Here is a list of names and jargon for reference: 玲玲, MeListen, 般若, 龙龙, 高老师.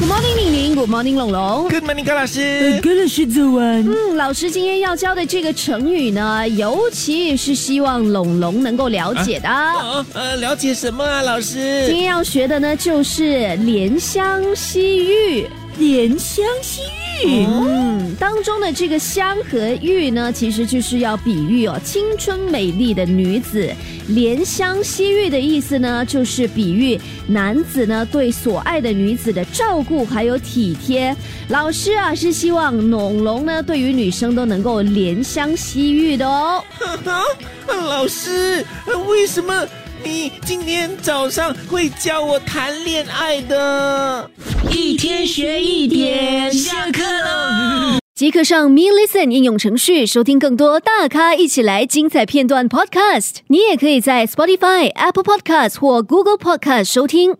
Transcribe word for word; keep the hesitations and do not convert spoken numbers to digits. Good morning 玲玲 ，Good morning 龙龙 ，Good morning 高老师，高老师早安。嗯，老师今天要教的这个成语呢，尤其是希望龙龙能够了解的。啊哦、呃，了解什么啊，老师？今天要学的呢，就是怜香惜玉。怜香惜玉，嗯，当中的这个香和玉呢，其实就是要比喻哦，青春美丽的女子。怜香惜玉的意思呢，就是比喻男子呢对所爱的女子的照顾还有体贴。老师啊，是希望龙龙呢对于女生都能够怜香惜玉的哦。老师，为什么你今天早上会教我谈恋爱的？一天学一点，下课喽！即刻上 MeListen 应用程序收听更多大咖一起来精彩片段 podcast， 你也可以在 Spotify、Apple Podcast 或 Google Podcast 收听。